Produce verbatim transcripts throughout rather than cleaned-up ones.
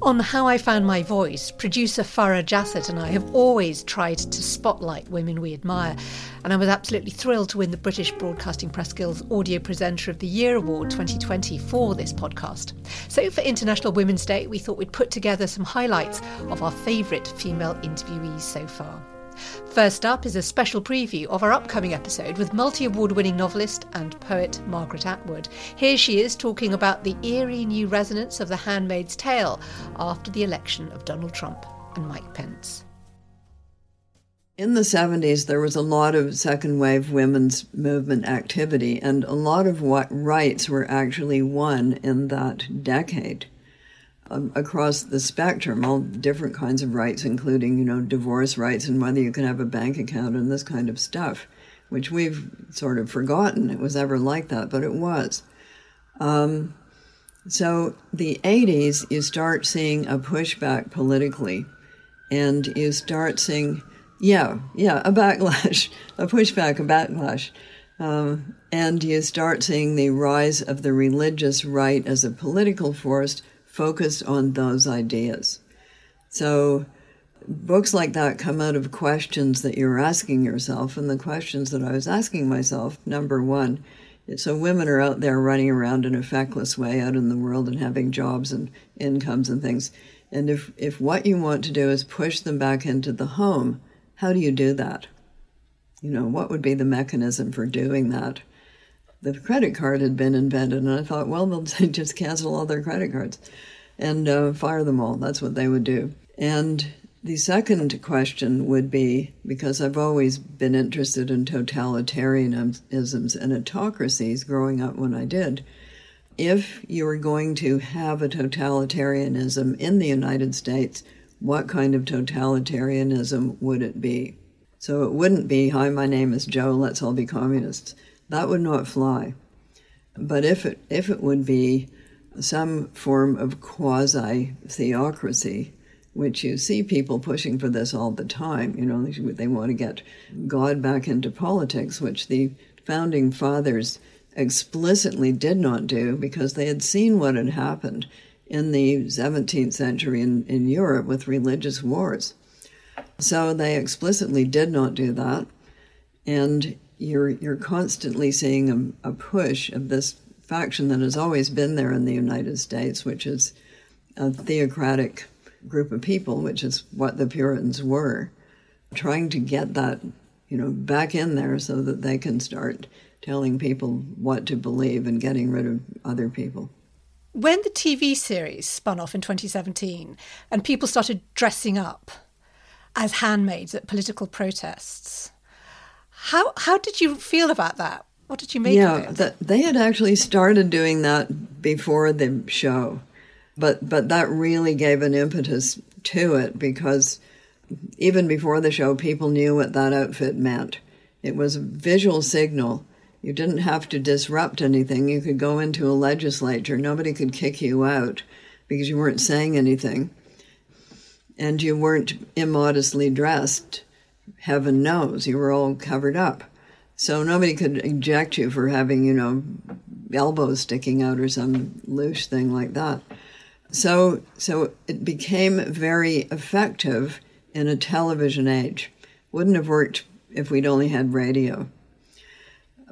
On How I Found My Voice, producer Farah Jassat and I have always tried to spotlight women we admire, and I was absolutely thrilled to win the British Broadcasting Press Guild's Audio Presenter of the Year Award twenty twenty for this podcast. So for International Women's Day, we thought we'd put together some highlights of our favourite female interviewees so far. First up is a special preview of our upcoming episode with multi-award-winning novelist and poet Margaret Atwood. Here she is talking about the eerie new resonance of The Handmaid's Tale after the election of Donald Trump and Mike Pence. In the seventies, there was a lot of second-wave women's movement activity, and a lot of what rights were actually won in that decade. Um, across the spectrum, all different kinds of rights, including, you know, divorce rights and whether you can have a bank account and this kind of stuff, which we've sort of forgotten it was ever like that, but it was. Um, so the eighties, you start seeing a pushback politically, and you start seeing, yeah, yeah, a backlash, a pushback, a backlash. Um, and you start seeing the rise of the religious right as a political force focused on those ideas. So books like that come out of questions that you're asking yourself, and the questions that I was asking myself, number one, so women are out there running around in a feckless way out in the world and having jobs and incomes and things, and if, if what you want to do is push them back into the home, how do you do that? You know, what would be the mechanism for doing that? The credit card had been invented, and I thought, well, they'll just cancel all their credit cards and uh, fire them all. That's what they would do. And the second question would be, because I've always been interested in totalitarianisms and autocracies growing up when I did, if you were going to have a totalitarianism in the United States, what kind of totalitarianism would it be? So it wouldn't be, hi, my name is Joe, let's all be communists. That would not fly. But if it if it would be some form of quasi-theocracy, which you see people pushing for this all the time, you know, they want to get God back into politics, which the Founding Fathers explicitly did not do because they had seen what had happened in the seventeenth century in, in Europe with religious wars. So they explicitly did not do that. And You're you're constantly seeing a, a push of this faction that has always been there in the United States, which is a theocratic group of people, which is what the Puritans were, trying to get that, you know, back in there so that they can start telling people what to believe and getting rid of other people. When the T V series spun off in twenty seventeen and people started dressing up as handmaids at political protests, How how did you feel about that? What did you make yeah, of it? Yeah, they had actually started doing that before the show, but but that really gave an impetus to it because even before the show, people knew what that outfit meant. It was a visual signal. You didn't have to disrupt anything. You could go into a legislature. Nobody could kick you out because you weren't saying anything, and you weren't immodestly dressed. Heaven knows, you were all covered up. So nobody could eject you for having, you know, elbows sticking out or some loose thing like that. So so it became very effective in a television age. Wouldn't have worked if we'd only had radio.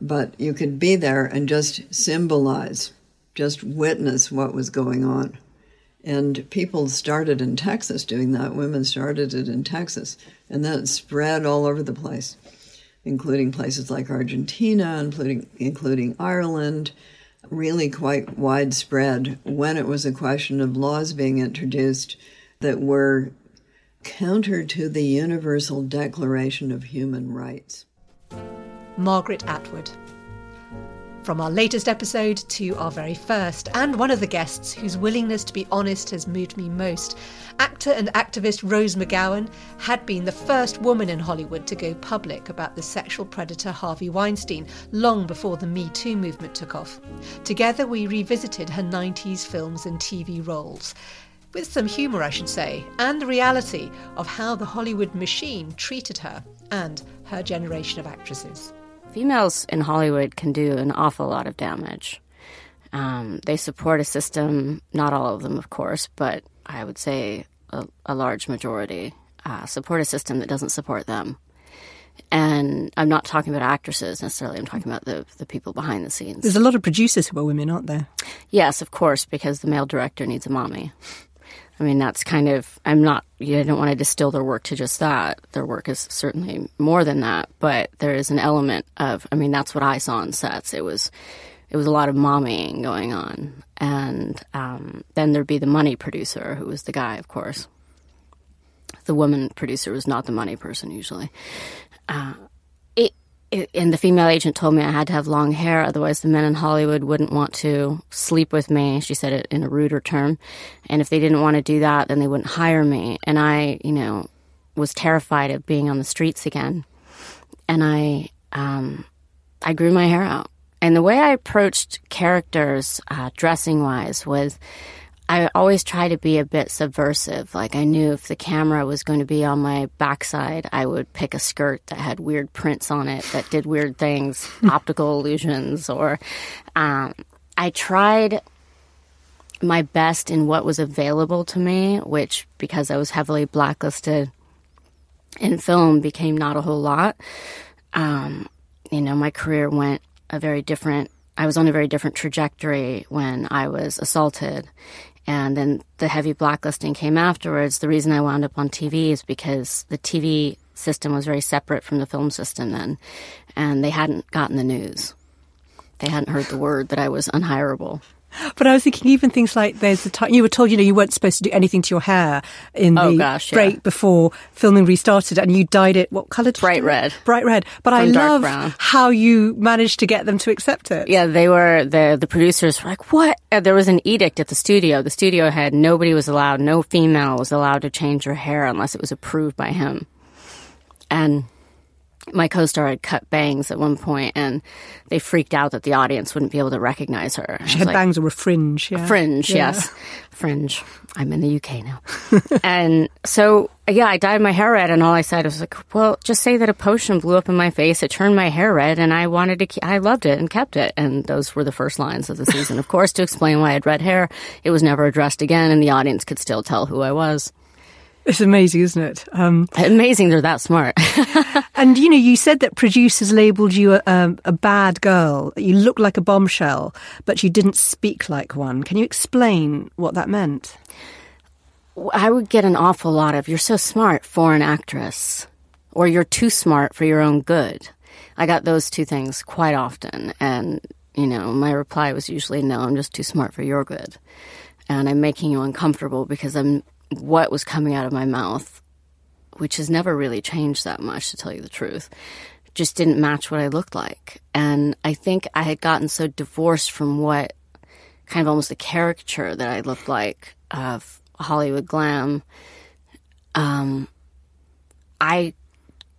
But you could be there and just symbolize, just witness what was going on. And people started in Texas doing that. Women started it in Texas. And that spread all over the place, including places like Argentina, including, including Ireland, really quite widespread when it was a question of laws being introduced that were counter to the Universal Declaration of Human Rights. Margaret Atwood. From our latest episode to our very first, and one of the guests whose willingness to be honest has moved me most, actor and activist Rose McGowan had been the first woman in Hollywood to go public about the sexual predator Harvey Weinstein, long before the Me Too movement took off. Together we revisited her nineties films and T V roles, with some humour I should say, and the reality of how the Hollywood machine treated her and her generation of actresses. Females in Hollywood can do an awful lot of damage. Um, they support a system, not all of them, of course, but I would say a, a large majority uh, support a system that doesn't support them. And I'm not talking about actresses necessarily. I'm talking about the, the people behind the scenes. There's a lot of producers who are women, aren't there? Yes, of course, because the male director needs a mommy. I mean, that's kind of, I'm not, you don't want to distill their work to just that. Their work is certainly more than that, but there is an element of, I mean, that's what I saw on sets. It was, it was a lot of mommying going on. And um, then there'd be the money producer, who was the guy, of course. The woman producer was not the money person, usually. Uh, it, it, and the female agent told me I had to have long hair, otherwise the men in Hollywood wouldn't want to sleep with me. She said it in a ruder term. And if they didn't want to do that, then they wouldn't hire me. And I, you know, was terrified of being on the streets again. And I, um, I grew my hair out. And the way I approached characters uh, dressing-wise was, I always try to be a bit subversive. Like, I knew if the camera was going to be on my backside, I would pick a skirt that had weird prints on it that did weird things, optical illusions, or um, I tried my best in what was available to me, which, because I was heavily blacklisted in film, became not a whole lot. Um, you know, my career went a very different, I was on a very different trajectory when I was assaulted. And then the heavy blacklisting came afterwards. The reason I wound up on T V is because the T V system was very separate from the film system then, and they hadn't gotten the news. They hadn't heard the word that I was unhirable. But I was thinking even things like there's the time you were told, you know, you weren't supposed to do anything to your hair in oh, the gosh, break yeah. before filming restarted, and you dyed it, what colour? Bright red. Bright red. But from I love brown. How you managed to get them to accept it. Yeah, they were, the, the producers were like, what? And there was an edict at the studio. The studio had, nobody was allowed, no female was allowed to change her hair unless it was approved by him. And my co-star had cut bangs at one point, and they freaked out that the audience wouldn't be able to recognize her. She had like, bangs or a fringe, yeah. A fringe, yeah. Yes. Fringe. I'm in the U K now. And so, yeah, I dyed my hair red, and all I said was like, well, just say that a potion blew up in my face. It turned my hair red, and I wanted to, ke- I loved it and kept it. And those were the first lines of the season, of course, to explain why I had red hair. It was never addressed again, and the audience could still tell who I was. It's amazing, isn't it? Um, amazing they're that smart. And, you know, you said that producers labelled you a, um, a bad girl. You looked like a bombshell, but you didn't speak like one. Can you explain what that meant? I would get an awful lot of, you're so smart for an actress, or you're too smart for your own good. I got those two things quite often. And, you know, my reply was usually, no, I'm just too smart for your good. And I'm making you uncomfortable because I'm... what was coming out of my mouth, which has never really changed that much, to tell you the truth, just didn't match what I looked like. And I think I had gotten so divorced from what kind of almost the caricature that I looked like of Hollywood glam. Um, I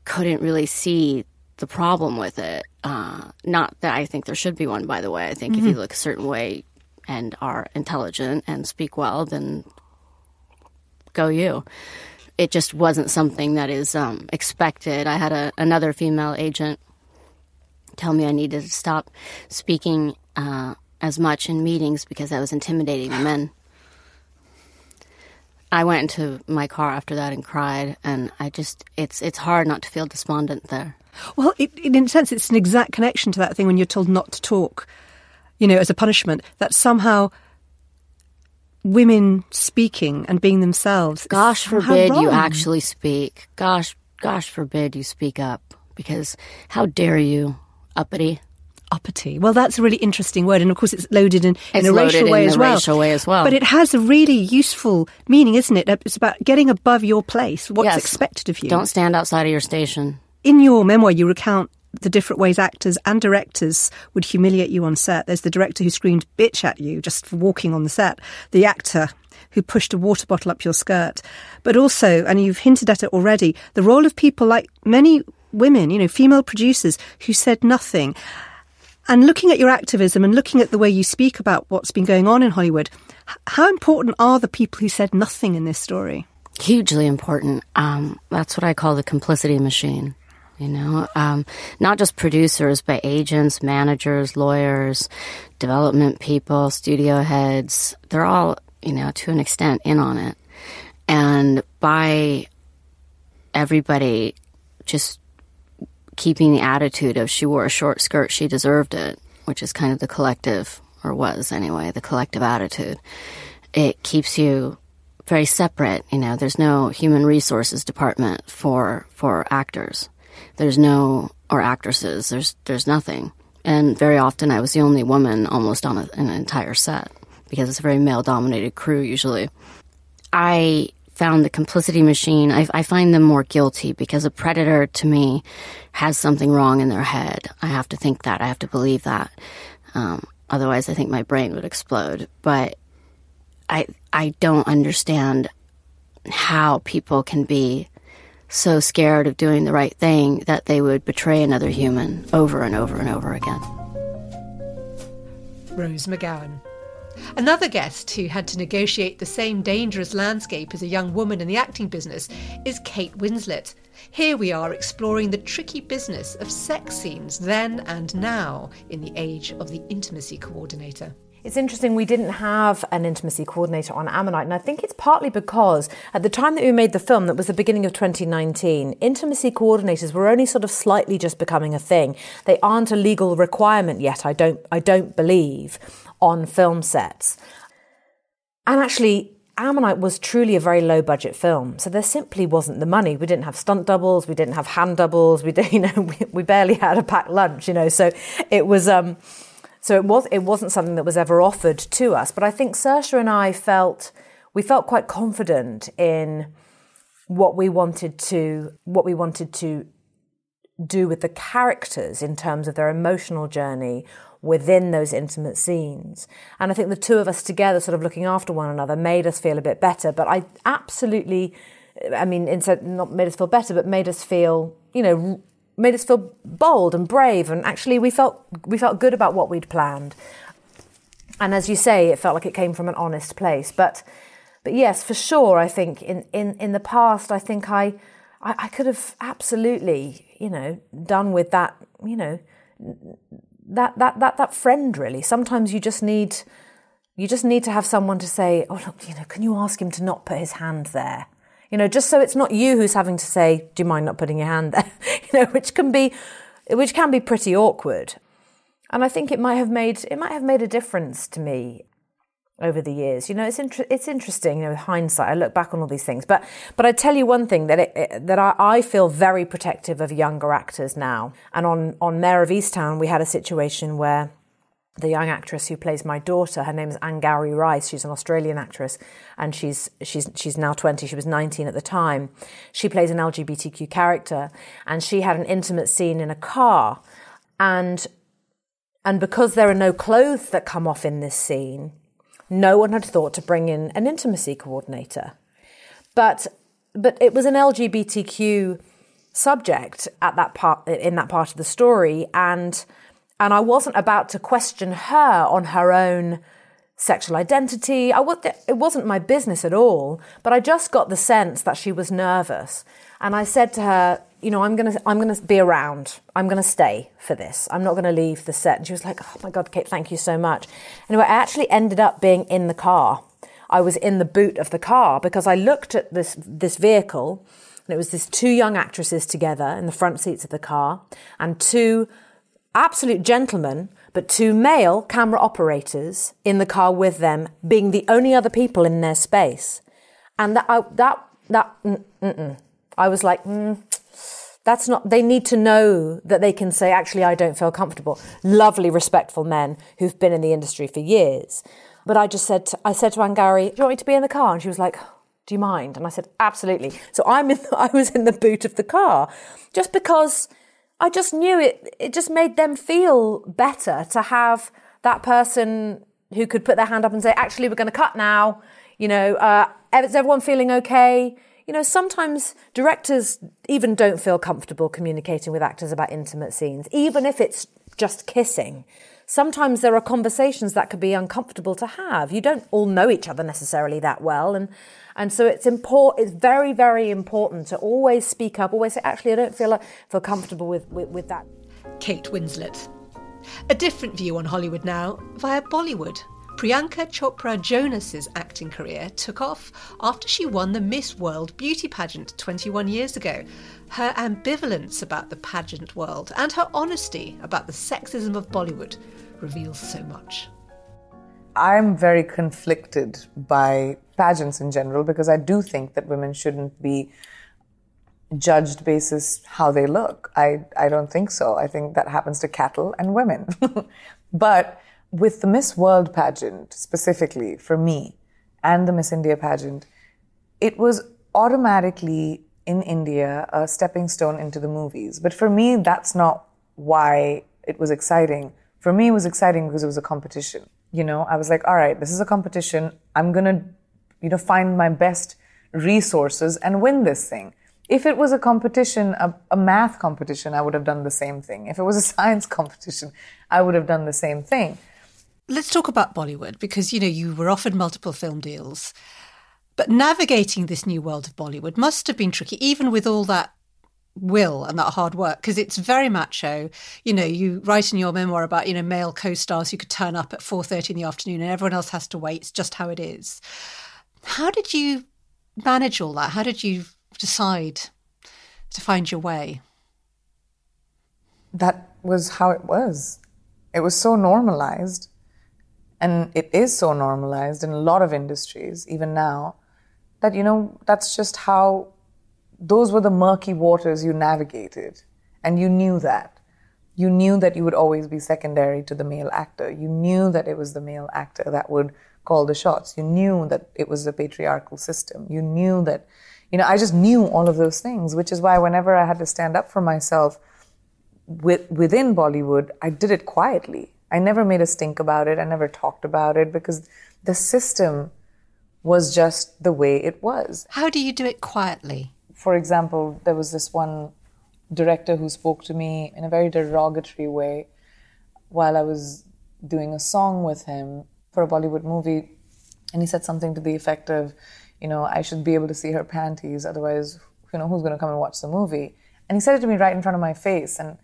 couldn't really see the problem with it. Uh, not that I think there should be one, by the way. I think mm-hmm. if you look a certain way and are intelligent and speak well, then... go you. It just wasn't something that is um, expected. I had a, another female agent tell me I needed to stop speaking uh, as much in meetings because I was intimidating the men. I went into my car after that and cried, and I just, it's it's hard not to feel despondent there. Well, it, in a sense, it's an exact connection to that thing when you're told not to talk, you know, as a punishment, that somehow women speaking and being themselves... Gosh forbid you actually speak. Gosh, gosh forbid you speak up, because how dare you, uppity. Uppity. Well, that's a really interesting word, and of course it's loaded in, in it's a racial loaded way in as well. racial way as well. But it has a really useful meaning, isn't it? It's about getting above your place, what's yes. expected of you. Don't stand outside of your station. In your memoir, you recount the different ways actors and directors would humiliate you on set. There's the director who screamed bitch at you just for walking on the set. The actor who pushed a water bottle up your skirt. But also, and you've hinted at it already, the role of people like many women, you know, female producers who said nothing. And looking at your activism and looking at the way you speak about what's been going on in Hollywood, how important are the people who said nothing in this story? Hugely important. Um, that's what I call the complicity machine. You know, um, not just producers, but agents, managers, lawyers, development people, studio heads. They're all, you know, to an extent in on it. And by everybody just keeping the attitude of she wore a short skirt, she deserved it, which is kind of the collective, or was anyway, the collective attitude. It keeps you very separate. You know, there's no human resources department for for actors. There's no, or actresses, there's there's nothing. And very often I was the only woman almost on a, an entire set, because it's a very male-dominated crew usually. I found the complicity machine, I, I find them more guilty, because a predator, to me, has something wrong in their head. I have to think that, I have to believe that. Um, otherwise I think my brain would explode. But I I don't understand how people can be so scared of doing the right thing that they would betray another human over and over and over again. Rose McGowan. Another guest who had to negotiate the same dangerous landscape as a young woman in the acting business is Kate Winslet. Here we are exploring the tricky business of sex scenes then and now in the age of the intimacy coordinator. It's interesting, we didn't have an intimacy coordinator on Ammonite, and I think it's partly because at the time that we made the film, that was the beginning of twenty nineteen, intimacy coordinators were only sort of slightly just becoming a thing. They aren't a legal requirement yet, I don't, I don't believe, on film sets. And actually, Ammonite was truly a very low-budget film, so there simply wasn't the money. We didn't have stunt doubles, we didn't have hand doubles, we didn't, you know, we, we barely had a packed lunch, you know, so it was... Um, So it, was, it wasn't something that was ever offered to us. But I think Saoirse and I felt, we felt quite confident in what we wanted to, what we wanted to do with the characters in terms of their emotional journey within those intimate scenes. And I think the two of us together sort of looking after one another made us feel a bit better. But I absolutely, I mean, instead, not made us feel better, but made us feel, you know, made us feel bold and brave, and actually we felt we felt good about what we'd planned. And as you say, it felt like it came from an honest place. But but yes, for sure, I think in, in, in the past, I think I, I I could have absolutely, you know, done with that, you know, that that that that friend really. Sometimes you just need you just need to have someone to say, oh look, you know, can you ask him to not put his hand there? You know, just so it's not you who's having to say, do you mind not putting your hand there? You know, which can be, which can be pretty awkward. And I think it might have made, it might have made a difference to me over the years. You know, it's inter- it's interesting, you know, with hindsight, I look back on all these things. But but I tell you one thing, that it, it, that I, I feel very protective of younger actors now. And on, on Mare of Easttown, we had a situation where the young actress who plays my daughter, her name is Angourie Rice. She's an Australian actress, and she's she's she's now twenty. She was nineteen at the time. She plays an L G B T Q character, and she had an intimate scene in a car, and and because there are no clothes that come off in this scene, no one had thought to bring in an intimacy coordinator, but but it was an L G B T Q subject at that part in that part of the story, and. And I wasn't about to question her on her own sexual identity. I was, it wasn't my business at all, but I just got the sense that she was nervous. And I said to her, you know, I'm going to I'm going to be around. I'm going to stay for this. I'm not going to leave the set. And she was like, oh my God, Kate, thank you so much. Anyway, I actually ended up being in the car. I was in the boot of the car because I looked at this this vehicle, and it was these two young actresses together in the front seats of the car, and two absolute gentlemen, but two male camera operators in the car with them, being the only other people in their space. And that I, that that mm, mm-mm. I was like, mm, that's not. They need to know that they can say, actually, I don't feel comfortable. Lovely, respectful men who've been in the industry for years. But I just said, to, I said to Angourie, "Do you want me to be in the car?" And she was like, "Do you mind?" And I said, "Absolutely." So I'm in. The, I was in the boot of the car, just because I just knew it. It just made them feel better to have that person who could put their hand up and say, "Actually, we're going to cut now." You know, uh, is everyone feeling okay? You know, sometimes directors even don't feel comfortable communicating with actors about intimate scenes, even if it's just kissing. Sometimes there are conversations that could be uncomfortable to have. You don't all know each other necessarily that well. And and so it's important, it's very, very important to always speak up, always say, actually, I don't feel like, feel comfortable with, with, with that. Kate Winslet. A different view on Hollywood now via Bollywood. Priyanka Chopra Jonas' acting career took off after she won the Miss World beauty pageant twenty-one years ago. Her ambivalence about the pageant world and her honesty about the sexism of Bollywood reveals so much. I'm very conflicted by pageants in general because I do think that women shouldn't be judged basis how they look. I, I don't think so. I think that happens to cattle and women. But with the Miss World pageant, specifically for me, and the Miss India pageant, it was automatically, in India, a stepping stone into the movies. But for me, that's not why it was exciting. For me, it was exciting because it was a competition. You know, I was like, all right, this is a competition. I'm going to, you know, find my best resources and win this thing. If it was a competition, a, a math competition, I would have done the same thing. If it was a science competition, I would have done the same thing. Let's talk about Bollywood, because, you know, you were offered multiple film deals. But navigating this new world of Bollywood must have been tricky, even with all that will and that hard work, because it's very macho. You know, you write in your memoir about, you know, male co-stars who could turn up at four thirty in the afternoon and everyone else has to wait. It's just how it is. How did you manage all that? How did you decide to find your way? That was how it was. It was so normalized. And it is so normalized in a lot of industries, even now, that, you know, that's just how, those were the murky waters you navigated. And you knew that. You knew that you would always be secondary to the male actor. You knew that it was the male actor that would call the shots. You knew that it was a patriarchal system. You knew that, you know, I just knew all of those things, which is why whenever I had to stand up for myself with, within Bollywood, I did it quietly. I never made a stink about it. I never talked about it because the system was just the way it was. How do you do it quietly? For example, there was this one director who spoke to me in a very derogatory way while I was doing a song with him for a Bollywood movie. And he said something to the effect of, you know, I should be able to see her panties, otherwise, you know, who's going to come and watch the movie? And he said it to me right in front of my face, and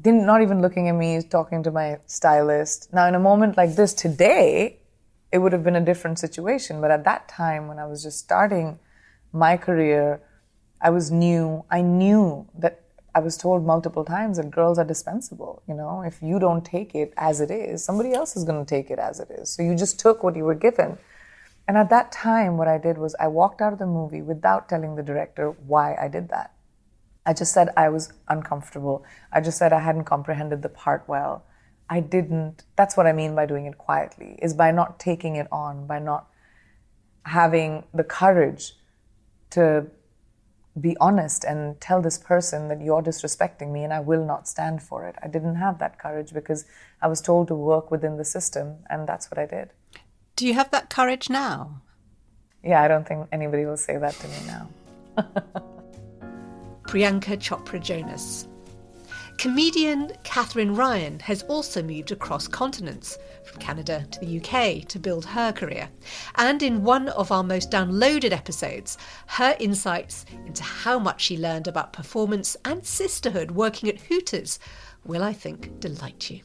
didn't, not even looking at me, talking to my stylist. Now, in a moment like this today, it would have been a different situation. But at that time, when I was just starting my career, I was new. I knew that I was told multiple times that girls are dispensable. You know, if you don't take it as it is, somebody else is going to take it as it is. So you just took what you were given. And at that time, what I did was I walked out of the movie without telling the director why I did that. I just said I was uncomfortable. I just said I hadn't comprehended the part well. I didn't. That's what I mean by doing it quietly, is by not taking it on, by not having the courage to be honest and tell this person that you're disrespecting me and I will not stand for it. I didn't have that courage because I was told to work within the system, and that's what I did. Do you have that courage now? Yeah, I don't think anybody will say that to me now. Priyanka Chopra Jonas. Comedian Katharine Ryan has also moved across continents, from Canada to the U K, to build her career. And in one of our most downloaded episodes, her insights into how much she learned about performance and sisterhood working at Hooters will, I think, delight you.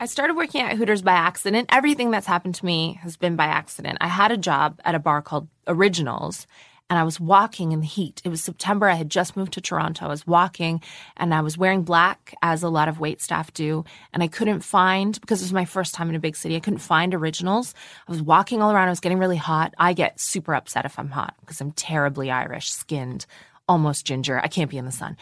I started working at Hooters by accident. Everything that's happened to me has been by accident. I had a job at a bar called Originals, and I was walking in the heat. It was September. I had just moved to Toronto. I was walking, and I was wearing black, as a lot of waitstaff do, and I couldn't find, because it was my first time in a big city, I couldn't find Originals. I was walking all around. I was getting really hot. I get super upset if I'm hot because I'm terribly Irish, skinned, almost ginger. I can't be in the sun.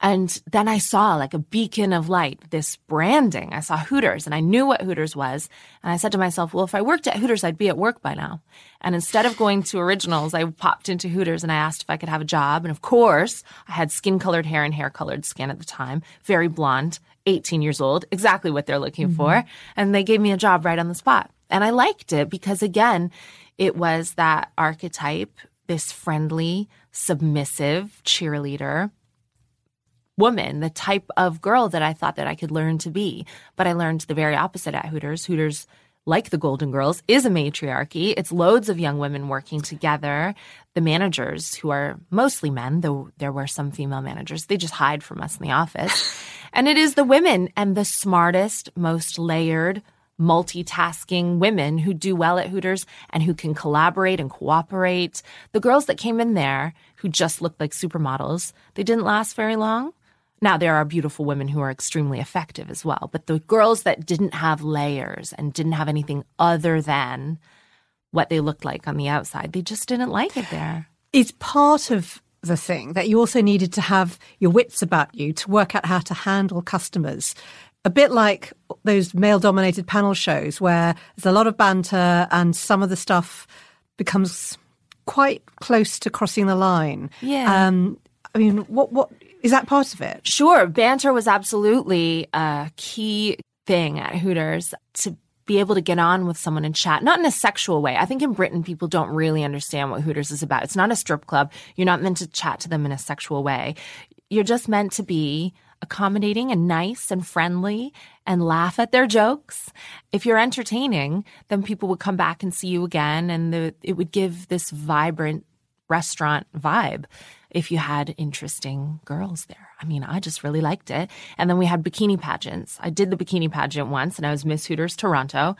And then I saw like a beacon of light, this branding. I saw Hooters, and I knew what Hooters was. And I said to myself, well, if I worked at Hooters, I'd be at work by now. And instead of going to Originals, I popped into Hooters and I asked if I could have a job. And of course, I had skin-colored hair and hair-colored skin at the time, very blonde, eighteen years old, exactly what they're looking mm-hmm. for. And they gave me a job right on the spot. And I liked it because, again, it was that archetype, this friendly, submissive cheerleader woman, the type of girl that I thought that I could learn to be. But I learned the very opposite at Hooters. Hooters, like the Golden Girls, is a matriarchy. It's loads of young women working together. The managers, who are mostly men, though there were some female managers, they just hide from us in the office. And it is the women and the smartest, most layered, multitasking women who do well at Hooters and who can collaborate and cooperate. The girls that came in there who just looked like supermodels, they didn't last very long. Now, there are beautiful women who are extremely effective as well, but the girls that didn't have layers and didn't have anything other than what they looked like on the outside, they just didn't like it there. It's part of the thing that you also needed to have your wits about you to work out how to handle customers. A bit like those male-dominated panel shows where there's a lot of banter and some of the stuff becomes quite close to crossing the line. Yeah. Um, I mean, what what is that part of it? Sure. Banter was absolutely a key thing at Hooters, to be able to get on with someone and chat, not in a sexual way. I think in Britain, people don't really understand what Hooters is about. It's not a strip club. You're not meant to chat to them in a sexual way. You're just meant to be accommodating and nice and friendly and laugh at their jokes. If you're entertaining, then people would come back and see you again, and the, it would give this vibrant restaurant vibe if you had interesting girls there. I mean, I just really liked it. And then we had bikini pageants. I did the bikini pageant once, and I was Miss Hooters Toronto.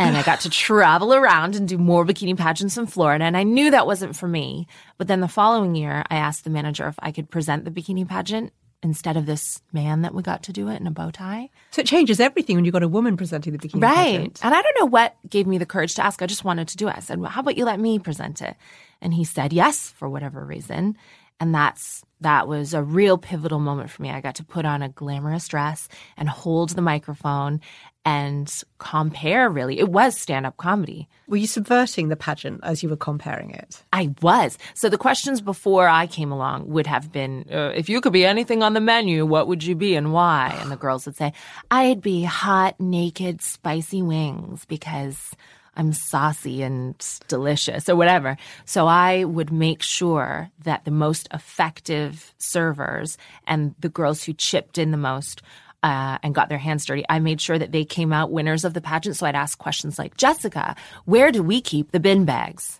And I got to travel around and do more bikini pageants in Florida. And I knew that wasn't for me. But then the following year, I asked the manager if I could present the bikini pageant instead of this man that we got to do it in a bow tie. So it changes everything when you've got a woman presenting the bikini right. pageant. And I don't know what gave me the courage to ask. I just wanted to do it. I said, well, how about you let me present it? And he said yes, for whatever reason. And that's that was a real pivotal moment for me. I got to put on a glamorous dress and hold the microphone and compare, really. It was stand-up comedy. Were you subverting the pageant as you were comparing it? I was. So the questions before I came along would have been, uh, if you could be anything on the menu, what would you be and why? And the girls would say, I'd be hot, naked, spicy wings because I'm saucy and delicious or whatever. So I would make sure that the most effective servers and the girls who chipped in the most uh, and got their hands dirty, I made sure that they came out winners of the pageant. So I'd ask questions like, Jessica, where do we keep the bin bags?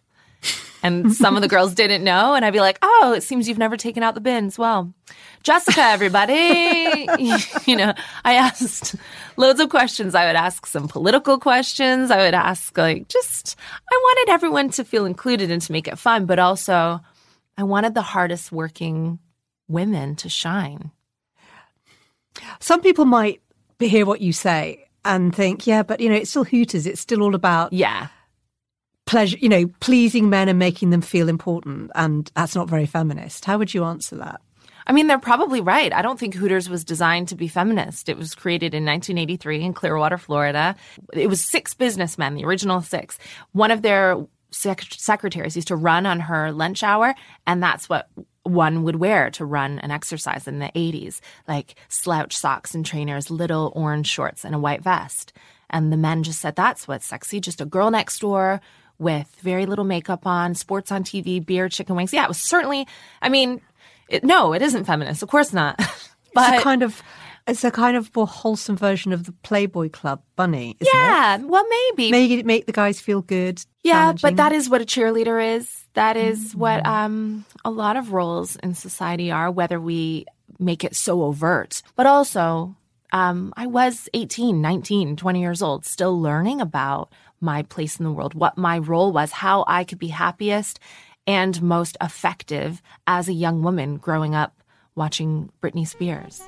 And some of the girls didn't know. And I'd be like, oh, it seems you've never taken out the bins. Well, Jessica, everybody. You know, I asked loads of questions. I would ask some political questions. I would ask, like, just, I wanted everyone to feel included and to make it fun. But also, I wanted the hardest working women to shine. Some people might hear what you say and think, yeah, but, you know, it's still Hooters. It's still all about... yeah. pleasure, you know, pleasing men and making them feel important, and that's not very feminist. How would you answer that? I mean, they're probably right. I don't think Hooters was designed to be feminist. It was created in nineteen eighty-three in Clearwater, Florida. It was six businessmen, the original six. One of their sec- secretaries used to run on her lunch hour, and that's what one would wear to run an exercise in the eighties, like slouch socks and trainers, little orange shorts and a white vest. And the men just said, that's what's sexy, just a girl next door with very little makeup on, sports on T V, beer, chicken wings. Yeah, it was certainly, I mean, it, no, it isn't feminist. Of course not. But it's a kind of, it's a kind of more wholesome version of the Playboy Club bunny, isn't yeah, it? Yeah, well, maybe. Make it, make the guys feel good. Yeah, but that is what a cheerleader is. That is mm-hmm. what um, a lot of roles in society are, whether we make it so overt, but also um, I was eighteen, nineteen, twenty years old, still learning about my place in the world, what my role was, how I could be happiest and most effective as a young woman growing up watching Britney Spears.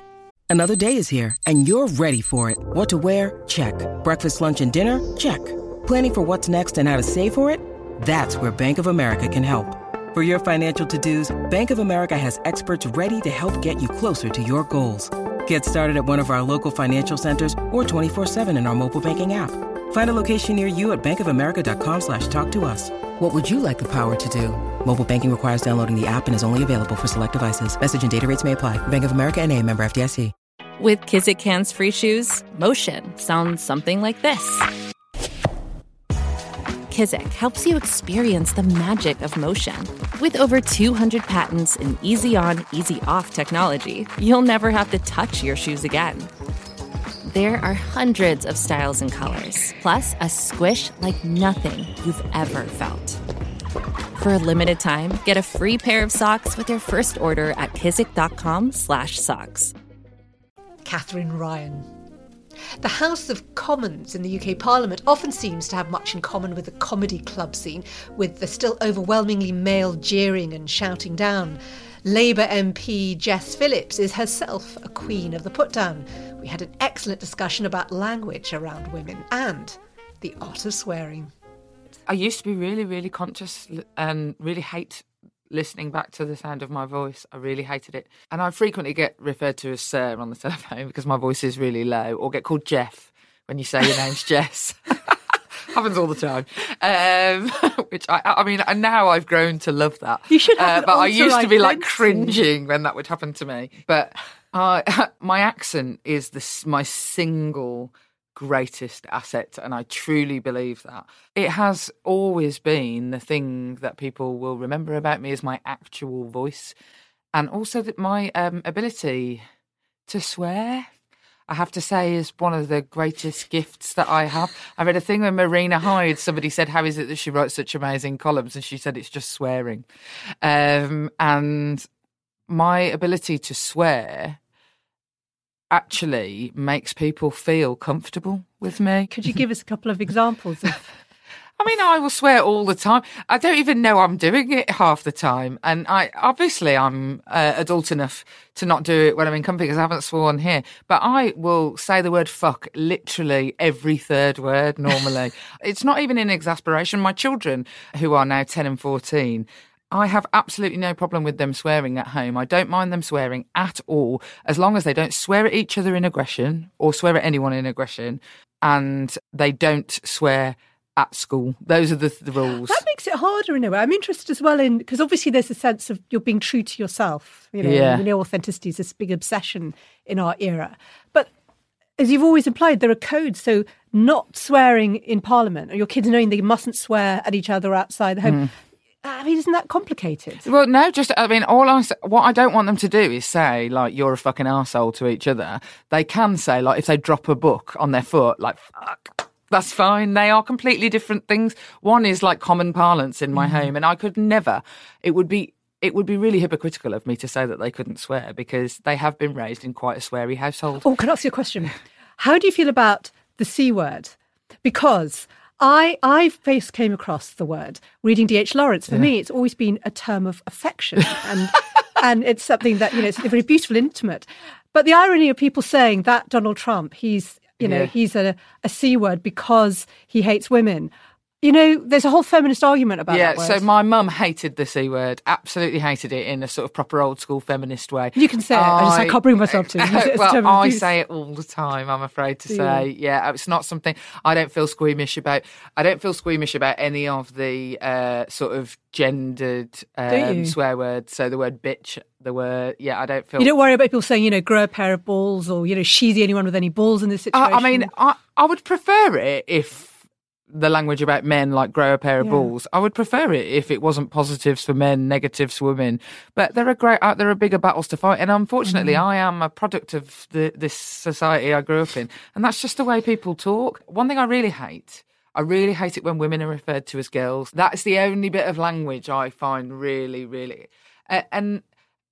Another day is here, and you're ready for it. What to wear? Check. Breakfast, lunch, and dinner? Check. Planning for what's next and how to save for it? That's where Bank of America can help. For your financial to-dos, Bank of America has experts ready to help get you closer to your goals. Get started at one of our local financial centers or twenty-four seven in our mobile banking app. Find a location near you at bankofamerica.com slash talk to us. What would you like the power to do? Mobile banking requires downloading the app and is only available for select devices. Message and data rates may apply. Bank of America N A, member F D I C. With Kizik Hands Free Shoes, motion sounds something like this. Kizik helps you experience the magic of motion. With over two hundred patents and easy-on, easy-off technology, you'll never have to touch your shoes again. There are hundreds of styles and colors, plus a squish like nothing you've ever felt. For a limited time, get a free pair of socks with your first order at kizik.com slash socks. Katharine Ryan. The House of Commons in the U K Parliament often seems to have much in common with the comedy club scene, with the still overwhelmingly male jeering and shouting down. Labour M P Jess Phillips is herself a queen of the put-down. We had an excellent discussion about language around women and the art of swearing. I used to be really, really conscious and really hate listening back to the sound of my voice. I really hated it. And I frequently get referred to as Sir on the telephone because my voice is really low, or get called Jeff when you say your name's Jess. Happens all the time. Um, which, I, I mean, and now I've grown to love that. You should have uh, But I used to be, like, cringing when that would happen to me. But uh, my accent is the, my single greatest asset, and I truly believe that. It has always been the thing that people will remember about me is my actual voice, and also that my um, ability to swear, I have to say, is one of the greatest gifts that I have. I read a thing with Marina Hyde. Somebody said, how is it that she writes such amazing columns? And she said, it's just swearing. Um, and my ability to swear actually makes people feel comfortable with me. Could you give us a couple of examples of... I mean, I will swear all the time. I don't even know I'm doing it half the time. And I obviously I'm uh, adult enough to not do it when I'm in company because I haven't sworn here. But I will say the word fuck literally every third word normally. It's not even in exasperation. My children, who are now ten and fourteen, I have absolutely no problem with them swearing at home. I don't mind them swearing at all, as long as they don't swear at each other in aggression or swear at anyone in aggression, and they don't swear at school. Those are the, the rules. That makes it harder in a way. I'm interested as well in, because obviously there's a sense of you're being true to yourself. You know, yeah. You know, authenticity is this big obsession in our era. But as you've always implied, there are codes. So not swearing in Parliament, or your kids knowing they mustn't swear at each other outside the home. Mm. I mean, isn't that complicated? Well, no, just, I mean, all I, what I don't want them to do is say, like, you're a fucking arsehole to each other. They can say, like, if they drop a book on their foot, like, fuck, that's fine. They are completely different things. One is, like, common parlance in my mm. home, and I could never, it would be, it would be really hypocritical of me to say that they couldn't swear because they have been raised in quite a sweary household. Oh, can I ask you a question? How do you feel about the C word? Because... I I first came across the word reading D H Lawrence. For yeah. me, it's always been a term of affection, and and it's something that, you know, it's very beautiful, intimate. But the irony of people saying that Donald Trump, he's you know yeah. he's a a C word because he hates women. You know, there's a whole feminist argument about yeah, that word. Yeah, so my mum hated the C word, absolutely hated it in a sort of proper old school feminist way. You can say I, it, I just I can't bring myself to use it. Well, I say it all the time, I'm afraid to say. Yeah, it's not something I don't feel squeamish about. I don't feel squeamish about any of the uh, sort of gendered um, swear words. So the word bitch, the word, yeah, I don't feel... You don't worry about people saying, you know, grow a pair of balls, or, you know, she's the only one with any balls in this situation. I, I mean, I, I would prefer it if... the language about men, like grow a pair of yeah. balls. I would prefer it if it wasn't positives for men, negatives for women. But there are great, uh, there are bigger battles to fight. And unfortunately, mm-hmm. I am a product of the, this society I grew up in. And that's just the way people talk. One thing I really hate, I really hate it when women are referred to as girls. That's the only bit of language I find really, really... Uh, and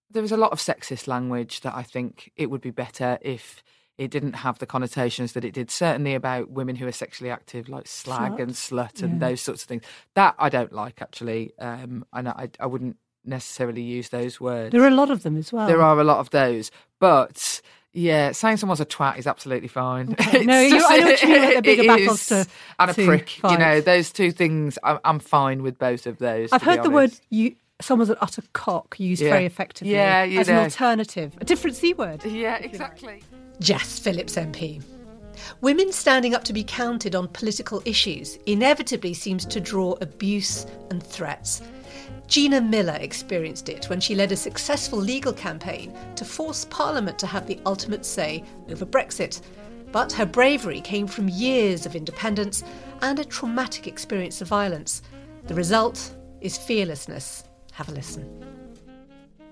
there was a lot of sexist language that I think it would be better if... it didn't have the connotations that it did, certainly about women who are sexually active, like slag slut. and slut and yeah. those sorts of things. That I don't like, actually. Um, and I, I wouldn't necessarily use those words. There are a lot of them as well. There are a lot of those. But... yeah, saying someone's a twat is absolutely fine. Okay. No, you, I know what you mean, like the bigger battles to and a to prick. Fight. You know, those two things. I'm, I'm fine with both of those. I've heard the word you, someone's an utter cock used yeah. very effectively yeah, as know. an alternative, a different C word. Yeah, exactly. Jess Phillips M P. Women standing up to be counted on political issues inevitably seems to draw abuse and threats. Gina Miller experienced it when she led a successful legal campaign to force Parliament to have the ultimate say over Brexit. But her bravery came from years of independence and a traumatic experience of violence. The result is fearlessness. Have a listen.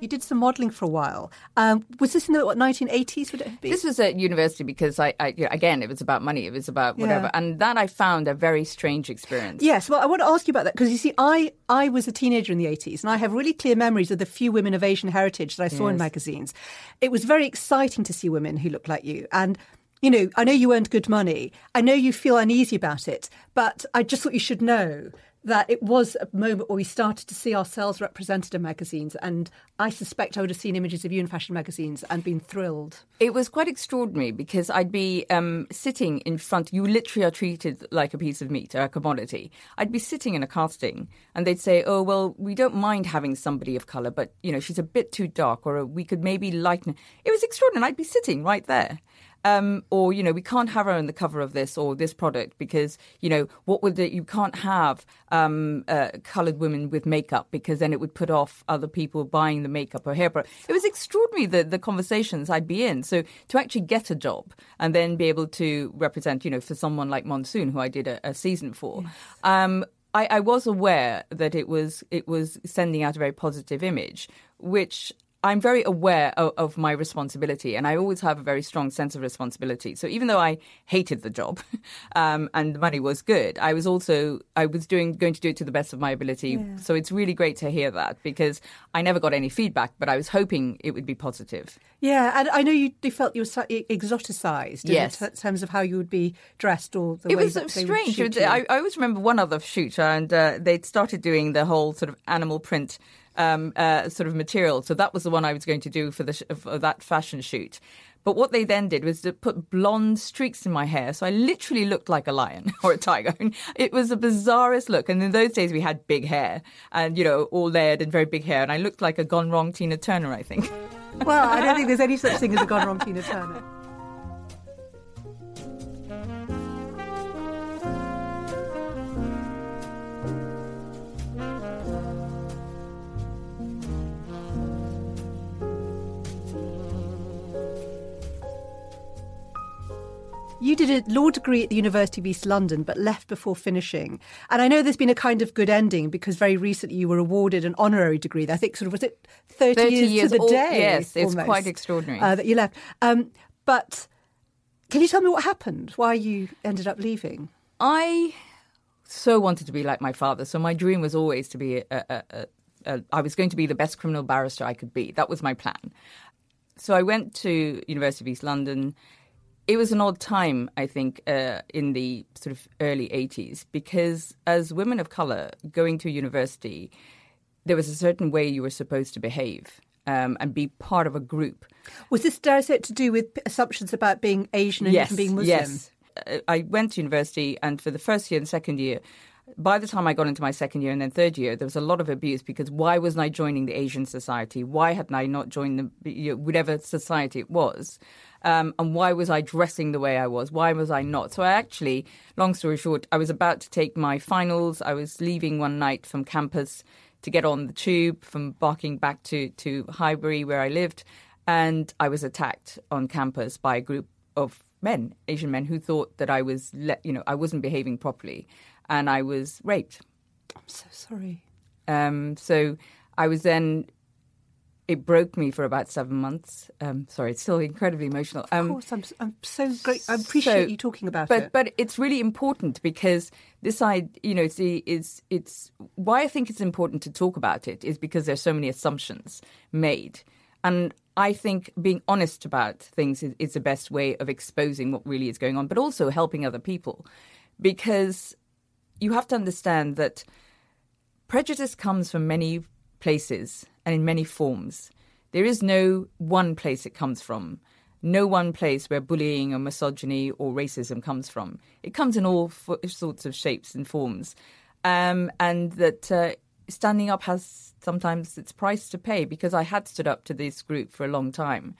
You did some modelling for a while. Um, was this in the what, nineteen eighties? Would it have been? This was at university because, I, I you know, again, it was about money. It was about whatever. Yeah. And that I found a very strange experience. Yes. Well, I want to ask you about that because, you see, I, I was a teenager in the eighties and I have really clear memories of the few women of Asian heritage that I saw yes. in magazines. It was very exciting to see women who looked like you. And, you know, I know you earned good money. I know you feel uneasy about it. But I just thought you should know that it was a moment where we started to see ourselves represented in magazines, and I suspect I would have seen images of you in fashion magazines and been thrilled. It was quite extraordinary because I'd be um, sitting in front, you literally are treated like a piece of meat, or a commodity. I'd be sitting in a casting and they'd say, oh, well, we don't mind having somebody of colour, but, you know, she's a bit too dark, or we could maybe lighten. It was extraordinary. I'd be sitting right there. Um, or, you know, we can't have her on the cover of this or this product because, you know, what would the, you can't have um, uh, coloured women with makeup because then it would put off other people buying the makeup or hair product. It was extraordinary, the, the conversations I'd be in. So to actually get a job and then be able to represent, you know, for someone like Monsoon, who I did a, a season for, yes. um, I, I was aware that it was it was sending out a very positive image, which... I'm very aware of, of my responsibility, and I always have a very strong sense of responsibility. So even though I hated the job um, and the money was good, I was also I was doing going to do it to the best of my ability. Yeah. So it's really great to hear that because I never got any feedback, but I was hoping it would be positive. Yeah, and I know you, you felt you were exoticised yes. in terms of how you would be dressed or the it ways that they strange. would shoot you. I, I always remember one other shoot, and uh, they'd started doing the whole sort of animal print Um, uh, sort of material. So that was the one I was going to do for, the sh- for that fashion shoot. But what they then did was to put blonde streaks in my hair. So I literally looked like a lion or a tiger. It was the bizarrest look. And in those days, we had big hair and, you know, all layered and very big hair. And I looked like a gone wrong Tina Turner, I think. Well, I don't think there's any such thing as a gone wrong Tina Turner. You did a law degree at the University of East London, but left before finishing. And I know there's been a kind of good ending because very recently you were awarded an honorary degree. I think sort of, was it thirty, thirty years, years to the all, day? Yes, it's almost, quite extraordinary. Uh, that you left. Um, but can you tell me what happened? Why you ended up leaving? I so wanted to be like my father. So my dream was always to be, a, a, a, a, I was going to be the best criminal barrister I could be. That was my plan. So I went to University of East London. It was an odd time, I think, uh, in the sort of early eighties, because as women of colour going to university, there was a certain way you were supposed to behave um, and be part of a group. Was this, dare I say, to do with assumptions about being Asian and yes, being Muslim? Yes, I went to university, and for the first year and second year, by the time I got into my second year and then third year, there was a lot of abuse because why wasn't I joining the Asian Society? Why hadn't I not joined the, you know, whatever society it was? Um, and why was I dressing the way I was? Why was I not? So I actually, long story short, I was about to take my finals. I was leaving one night from campus to get on the tube from Barking back to, to Highbury, where I lived. And I was attacked on campus by a group of men, Asian men, who thought that I was, le- you know, I wasn't behaving properly. And I was raped. I'm so sorry. Um, so I was then, it broke me for about seven months. Um, sorry, it's still incredibly emotional. Um, of course, I'm, I'm so great. I appreciate so, you talking about but, it. But it's really important because this idea, you know, see, is it's why I think it's important to talk about it is because there's so many assumptions made. And I think being honest about things is, is the best way of exposing what really is going on, but also helping other people. Because you have to understand that prejudice comes from many places and in many forms. There is no one place it comes from, no one place where bullying or misogyny or racism comes from. It comes in all f- sorts of shapes and forms. Um, and that uh, standing up has sometimes its price to pay, because I had stood up to this group for a long time.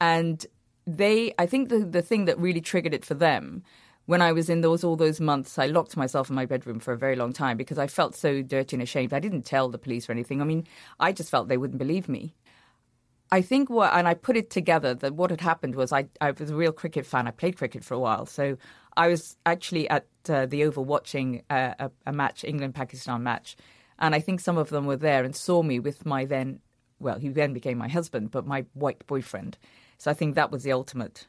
And they, I think the, the thing that really triggered it for them, when I was in those all those months, I locked myself in my bedroom for a very long time because I felt so dirty and ashamed. I didn't tell the police or anything. I mean, I just felt they wouldn't believe me. I think what, and I put it together that what had happened was I, I was a real cricket fan. I played cricket for a while. So I was actually at uh, the Oval watching uh, a, a match, England-Pakistan match. And I think some of them were there and saw me with my then, well, he then became my husband, but my white boyfriend. So I think that was the ultimate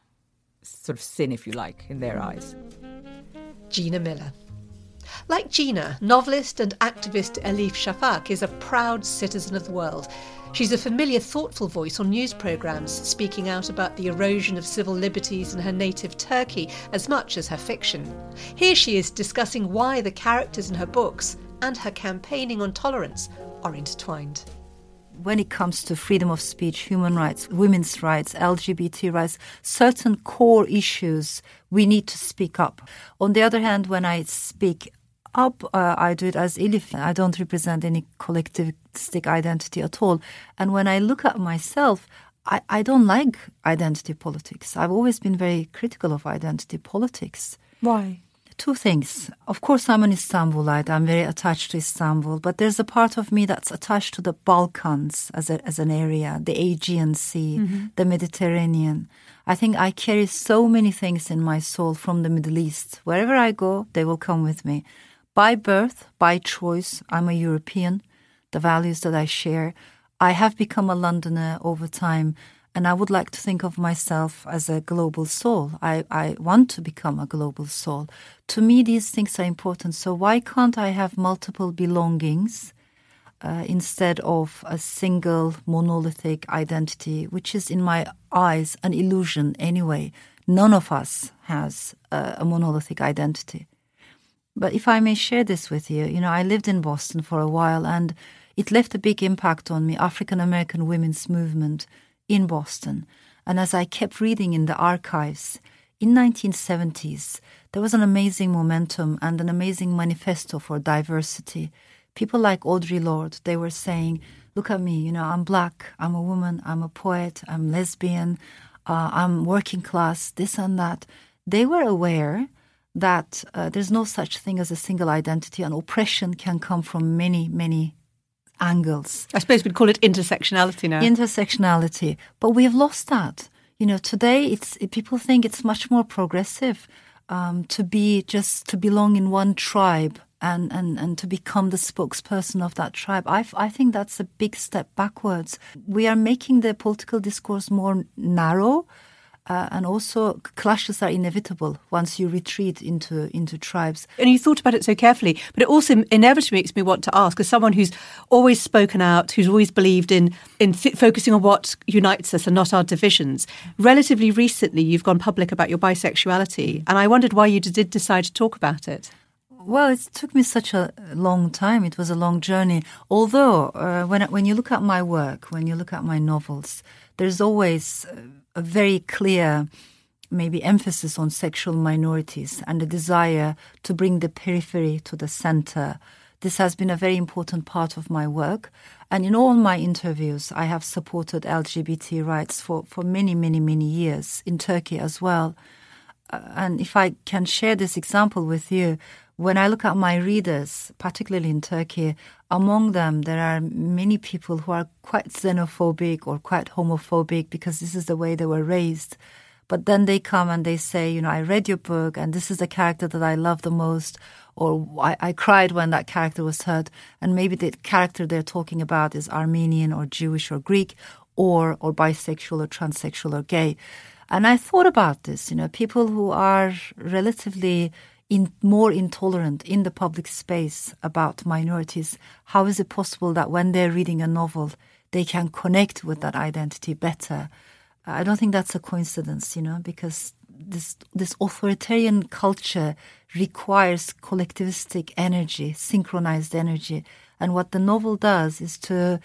sort of sin, if you like, in their eyes. Gina Miller. Like Gina, novelist and activist Elif Shafak is a proud citizen of the world. She's a familiar, thoughtful voice on news programmes, speaking out about the erosion of civil liberties in her native Turkey as much as her fiction. Here she is discussing why the characters in her books and her campaigning on tolerance are intertwined. When it comes to freedom of speech, human rights, women's rights, L G B T rights, certain core issues, we need to speak up. On the other hand, when I speak up, uh, I do it as Elif. I don't represent any collectivistic identity at all. And when I look at myself, I, I don't like identity politics. I've always been very critical of identity politics. Why? Two things. Of course, I'm an Istanbulite. I'm very attached to Istanbul. But there's a part of me that's attached to the Balkans as a, as an area, the Aegean Sea, mm-hmm. the Mediterranean. I think I carry so many things in my soul from the Middle East. Wherever I go, they will come with me. By birth, by choice, I'm a European. The values that I share. I have become a Londoner over time. And I would like to think of myself as a global soul. I, I want to become a global soul. To me, these things are important. So why can't I have multiple belongings uh, instead of a single monolithic identity, which is, in my eyes, an illusion anyway? None of us has a, a monolithic identity. But if I may share this with you, you know, I lived in Boston for a while and it left a big impact on me, African-American women's movement in Boston. And as I kept reading in the archives, in nineteen seventies, there was an amazing momentum and an amazing manifesto for diversity. People like Audre Lorde, they were saying, look at me, you know, I'm black, I'm a woman, I'm a poet, I'm lesbian, uh, I'm working class, this and that. They were aware that uh, there's no such thing as a single identity, and oppression can come from many, many angles. I suppose we'd call it intersectionality now. Intersectionality. But we have lost that. You know, today it's people think it's much more progressive um, to be just to belong in one tribe and, and, and to become the spokesperson of that tribe. I, I think that's a big step backwards. We are making the political discourse more narrow uh, and also clashes are inevitable once you retreat into, into tribes. And you thought about it so carefully, but it also inevitably makes me want to ask, as someone who's always spoken out, who's always believed in, in th- focusing on what unites us and not our divisions, relatively recently you've gone public about your bisexuality, and I wondered why you did decide to talk about it. Well, it took me such a long time. It was a long journey. Although, uh, when when you look at my work, when you look at my novels, there's always a very clear, maybe, emphasis on sexual minorities and the desire to bring the periphery to the center. This has been a very important part of my work. And in all my interviews, I have supported L G B T rights for, for many, many, many years, in Turkey as well. Uh, and if I can share this example with you, when I look at my readers, particularly in Turkey, among them there are many people who are quite xenophobic or quite homophobic because this is the way they were raised. But then they come and they say, you know, I read your book and this is the character that I love the most, or I, I cried when that character was hurt. And maybe the character they're talking about is Armenian or Jewish or Greek or, or bisexual or transsexual or gay. And I thought about this, you know, people who are relatively In, more intolerant in the public space about minorities. How is it possible that when they're reading a novel, they can connect with that identity better. I don't think that's a coincidence, you know, because this this authoritarian culture requires collectivistic energy, synchronized energy. And what the novel does is to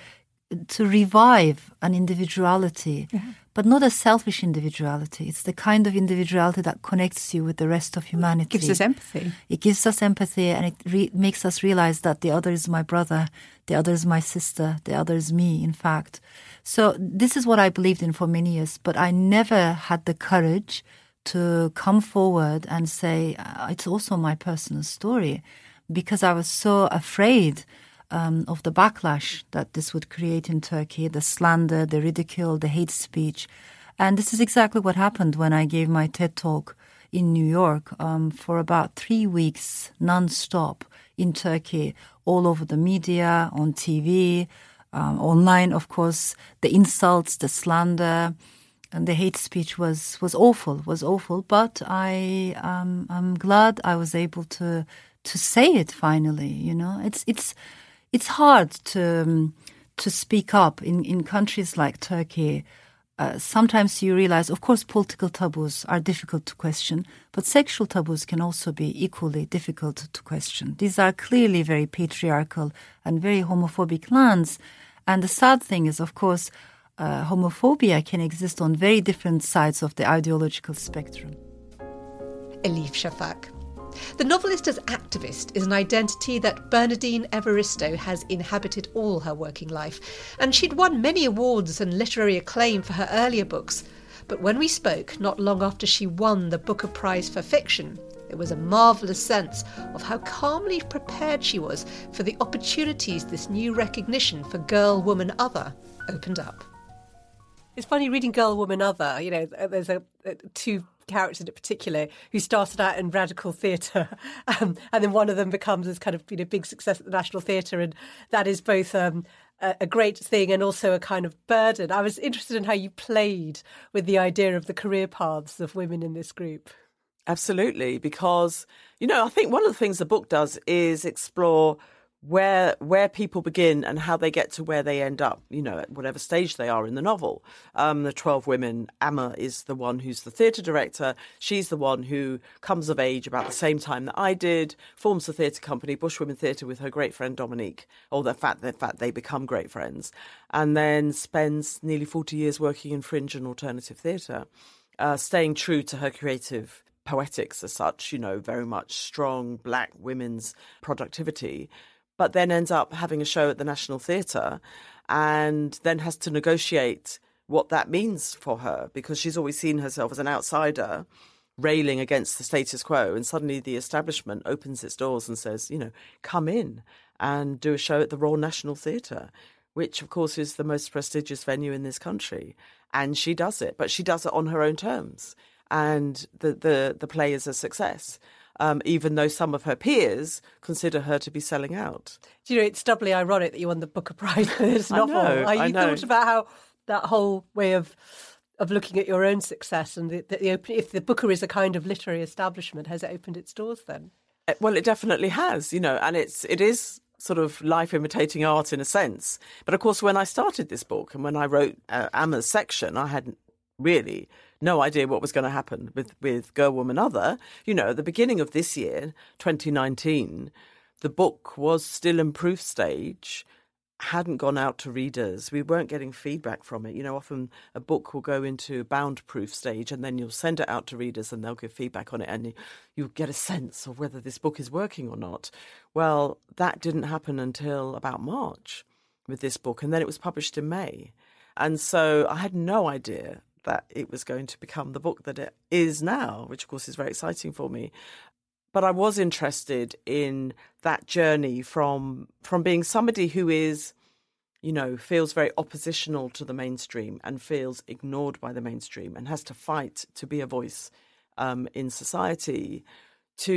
to revive an individuality, mm-hmm. but not a selfish individuality. It's the kind of individuality that connects you with the rest of humanity. It gives us empathy. It gives us empathy, and it re- makes us realize that the other is my brother, the other is my sister, the other is me, in fact. So this is what I believed in for many years, but I never had the courage to come forward and say, it's also my personal story, because I was so afraid Um, of the backlash that this would create in Turkey, the slander, the ridicule, the hate speech. And this is exactly what happened when I gave my TED Talk in New York um, for about three weeks non-stop in Turkey, all over the media, on T V, um, online, of course. The insults, the slander, and the hate speech was, was awful, was awful. But I, um, I'm glad I was able to to say it finally, you know. It's... it's It's hard to um, to speak up in, in countries like Turkey. Uh, sometimes you realize, of course, political taboos are difficult to question, but sexual taboos can also be equally difficult to question. These are clearly very patriarchal and very homophobic lands. And the sad thing is, of course, uh, homophobia can exist on very different sides of the ideological spectrum. Elif Shafak. The novelist as activist is an identity that Bernardine Evaristo has inhabited all her working life, and she'd won many awards and literary acclaim for her earlier books. But when we spoke, not long after she won the Booker Prize for Fiction, there was a marvellous sense of how calmly prepared she was for the opportunities this new recognition for Girl, Woman, Other opened up. It's funny reading Girl, Woman, Other, you know, there's a, a two... characters in particular who started out in radical theatre, um, and then one of them becomes this kind of, you know, big success at the National Theatre, and that is both um, a, a great thing and also a kind of burden. I was interested in how you played with the idea of the career paths of women in this group. Absolutely, because, you know, I think one of the things the book does is explore where where people begin and how they get to where they end up, you know, at whatever stage they are in the novel. Um, the twelve women, Amma is the one who's the theatre director. She's the one who comes of age about the same time that I did, forms the theatre company, Bushwomen Theatre, with her great friend Dominique, or the fact, the fact they become great friends, and then spends nearly forty years working in fringe and alternative theatre, uh, staying true to her creative poetics as such, you know, very much strong black women's productivity, but then ends up having a show at the National Theatre and then has to negotiate what that means for her, because she's always seen herself as an outsider railing against the status quo. And suddenly the establishment opens its doors and says, you know, come in and do a show at the Royal National Theatre, which, of course, is the most prestigious venue in this country. And she does it, but she does it on her own terms. And the the, the play is a success. Um, even though some of her peers consider her to be selling out. Do you know, it's doubly ironic that you won the Booker Prize for this novel. I know, I you know. Thought about how that whole way of of looking at your own success and the, the, the open, if the Booker is a kind of literary establishment, has it opened its doors then? Well, it definitely has, you know, and it's it is sort of life imitating art in a sense. But of course, when I started this book and when I wrote uh, Amma's section, I hadn't really no idea what was going to happen with, with Girl, Woman, Other. You know, at the beginning of this year, twenty nineteen, the book was still in proof stage, hadn't gone out to readers. We weren't getting feedback from it. You know, often a book will go into bound proof stage and then you'll send it out to readers and they'll give feedback on it and you'll get a sense of whether this book is working or not. Well, that didn't happen until about March with this book, and then it was published in May. And so I had no idea that it was going to become the book that it is now, which, of course, is very exciting for me. But I was interested in that journey from from being somebody who is, you know, feels very oppositional to the mainstream and feels ignored by the mainstream and has to fight to be a voice um, in society, to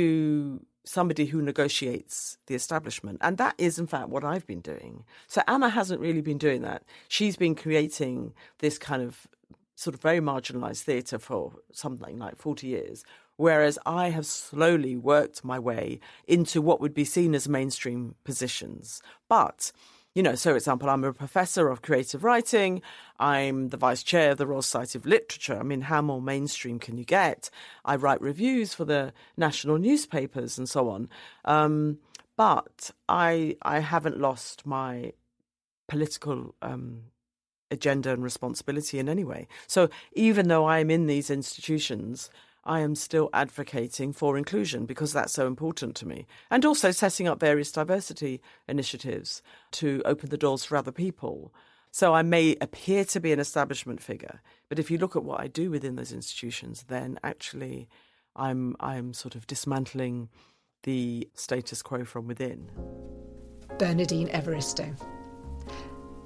somebody who negotiates the establishment. And that is, in fact, what I've been doing. So Amma hasn't really been doing that. She's been creating this kind of sort of very marginalised theatre for something like forty years, whereas I have slowly worked my way into what would be seen as mainstream positions. But you know, so for example, I'm a professor of creative writing. I'm the vice chair of the Royal Society of Literature. I mean, how more mainstream can you get? I write reviews for the national newspapers and so on. Um, but I I haven't lost my political um, agenda and responsibility in any way. So even though I'm in these institutions, I am still advocating for inclusion because that's so important to me. And also setting up various diversity initiatives to open the doors for other people. So I may appear to be an establishment figure, but if you look at what I do within those institutions, then actually I'm I'm sort of dismantling the status quo from within. Bernardine Evaristo.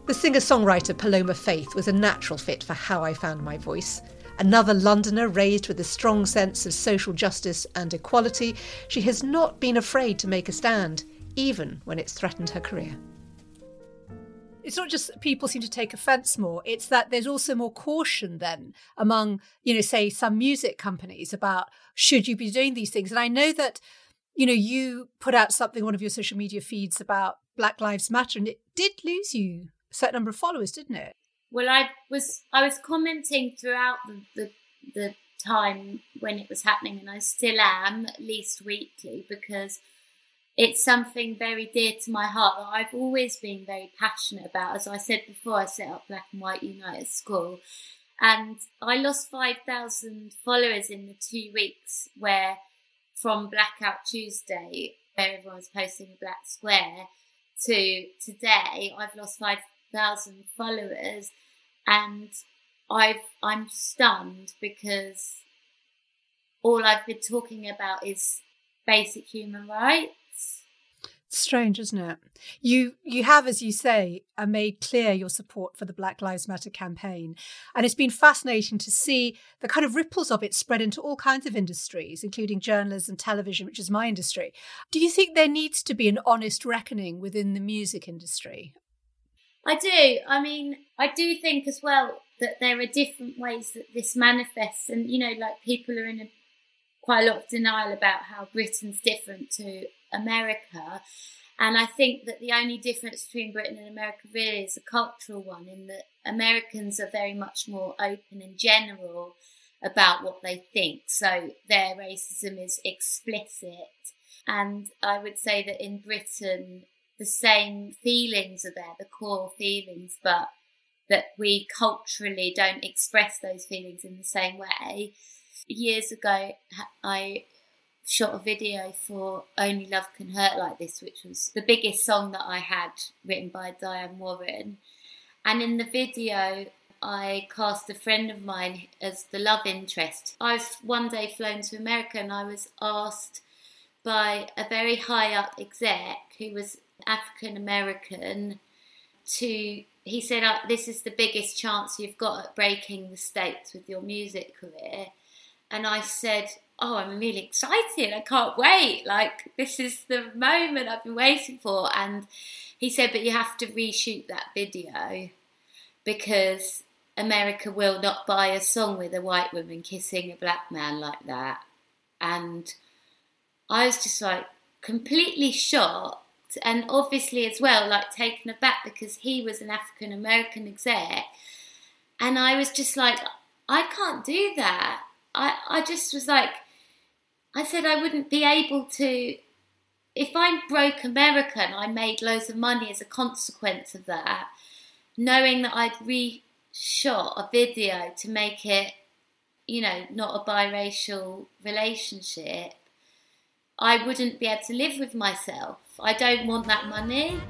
The singer-songwriter Paloma Faith was a natural fit for How I Found My Voice. Another Londoner raised with a strong sense of social justice and equality, she has not been afraid to make a stand, even when it's threatened her career. It's not just that people seem to take offence more, it's that there's also more caution then among, you know, say some music companies about should you be doing these things. And I know that, you know, you put out something, one of your social media feeds about Black Lives Matter, and it did lose you set number of followers, didn't it? Well, I was I was commenting throughout the, the the time when it was happening, and I still am, at least weekly, because it's something very dear to my heart that I've always been very passionate about. As I said before, I set up Black and White Unite at school, and I lost five thousand followers in the two weeks where, from Blackout Tuesday, where everyone was posting a black square, to today, I've lost five thousand followers, and I've I'm stunned because all I've been talking about is basic human rights. Strange, isn't it? You you have, as you say, made clear your support for the Black Lives Matter campaign, and it's been fascinating to see the kind of ripples of it spread into all kinds of industries, including journalism, television, which is my industry. Do you think there needs to be an honest reckoning within the music industry? I do. I mean, I do think as well that there are different ways that this manifests. And, you know, like people are in a, quite a lot of denial about how Britain's different to America. And I think that the only difference between Britain and America really is a cultural one, in that Americans are very much more open and general about what they think. So their racism is explicit. And I would say that in Britain, the same feelings are there, the core feelings, but that we culturally don't express those feelings in the same way. Years ago, I shot a video for Only Love Can Hurt Like This, which was the biggest song that I had, written by Diane Warren. And in the video, I cast a friend of mine as the love interest. I was one day flown to America, and I was asked by a very high-up exec who was African American to he said oh, this is the biggest chance you've got at breaking the stakes with your music career. And I said, oh, I'm really excited, I can't wait, like this is the moment I've been waiting for. And he said, but you have to reshoot that video because America will not buy a song with a white woman kissing a black man like that. And I was just like completely shocked. And obviously as well, like taken aback, because he was an African American exec, and I was just like, I can't do that. I, I just was like, I said I wouldn't be able to, if I'm broke American, and I made loads of money as a consequence of that, knowing that I'd reshot a video to make it, you know, not a biracial relationship, I wouldn't be able to live with myself. I don't want that money.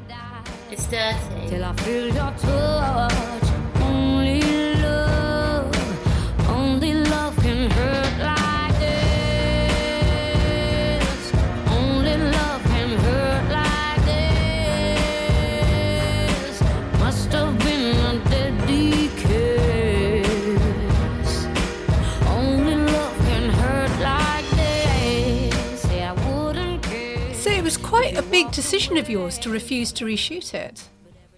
It's dirty. Till I feel your touch. Only love, only love can hurt like this. Only love can hurt like this. Must have been a deadly kiss. Only love can hurt like this. Say I wouldn't care. So it was quite a big decision of yours to refuse to reshoot it.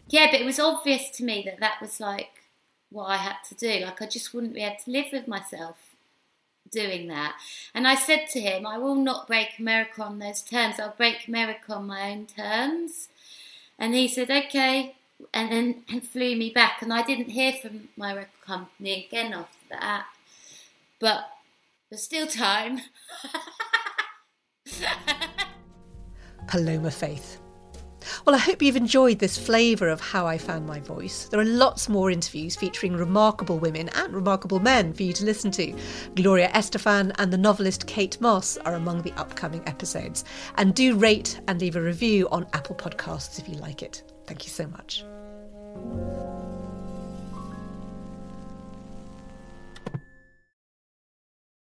Yeah, but it was obvious to me that that was like what I had to do. Like I just wouldn't be able to live with myself doing that. And I said to him, I will not break America on those terms. I'll break America on my own terms. And he said, okay, and then and flew me back. And I didn't hear from my record company again after that. But there's still time. Paloma Faith. Well, I hope you've enjoyed this flavour of How I Found My Voice. There are lots more interviews featuring remarkable women and remarkable men for you to listen to. Gloria Estefan and the novelist Kate Moss are among the upcoming episodes. And do rate and leave a review on Apple Podcasts if you like it. Thank you so much.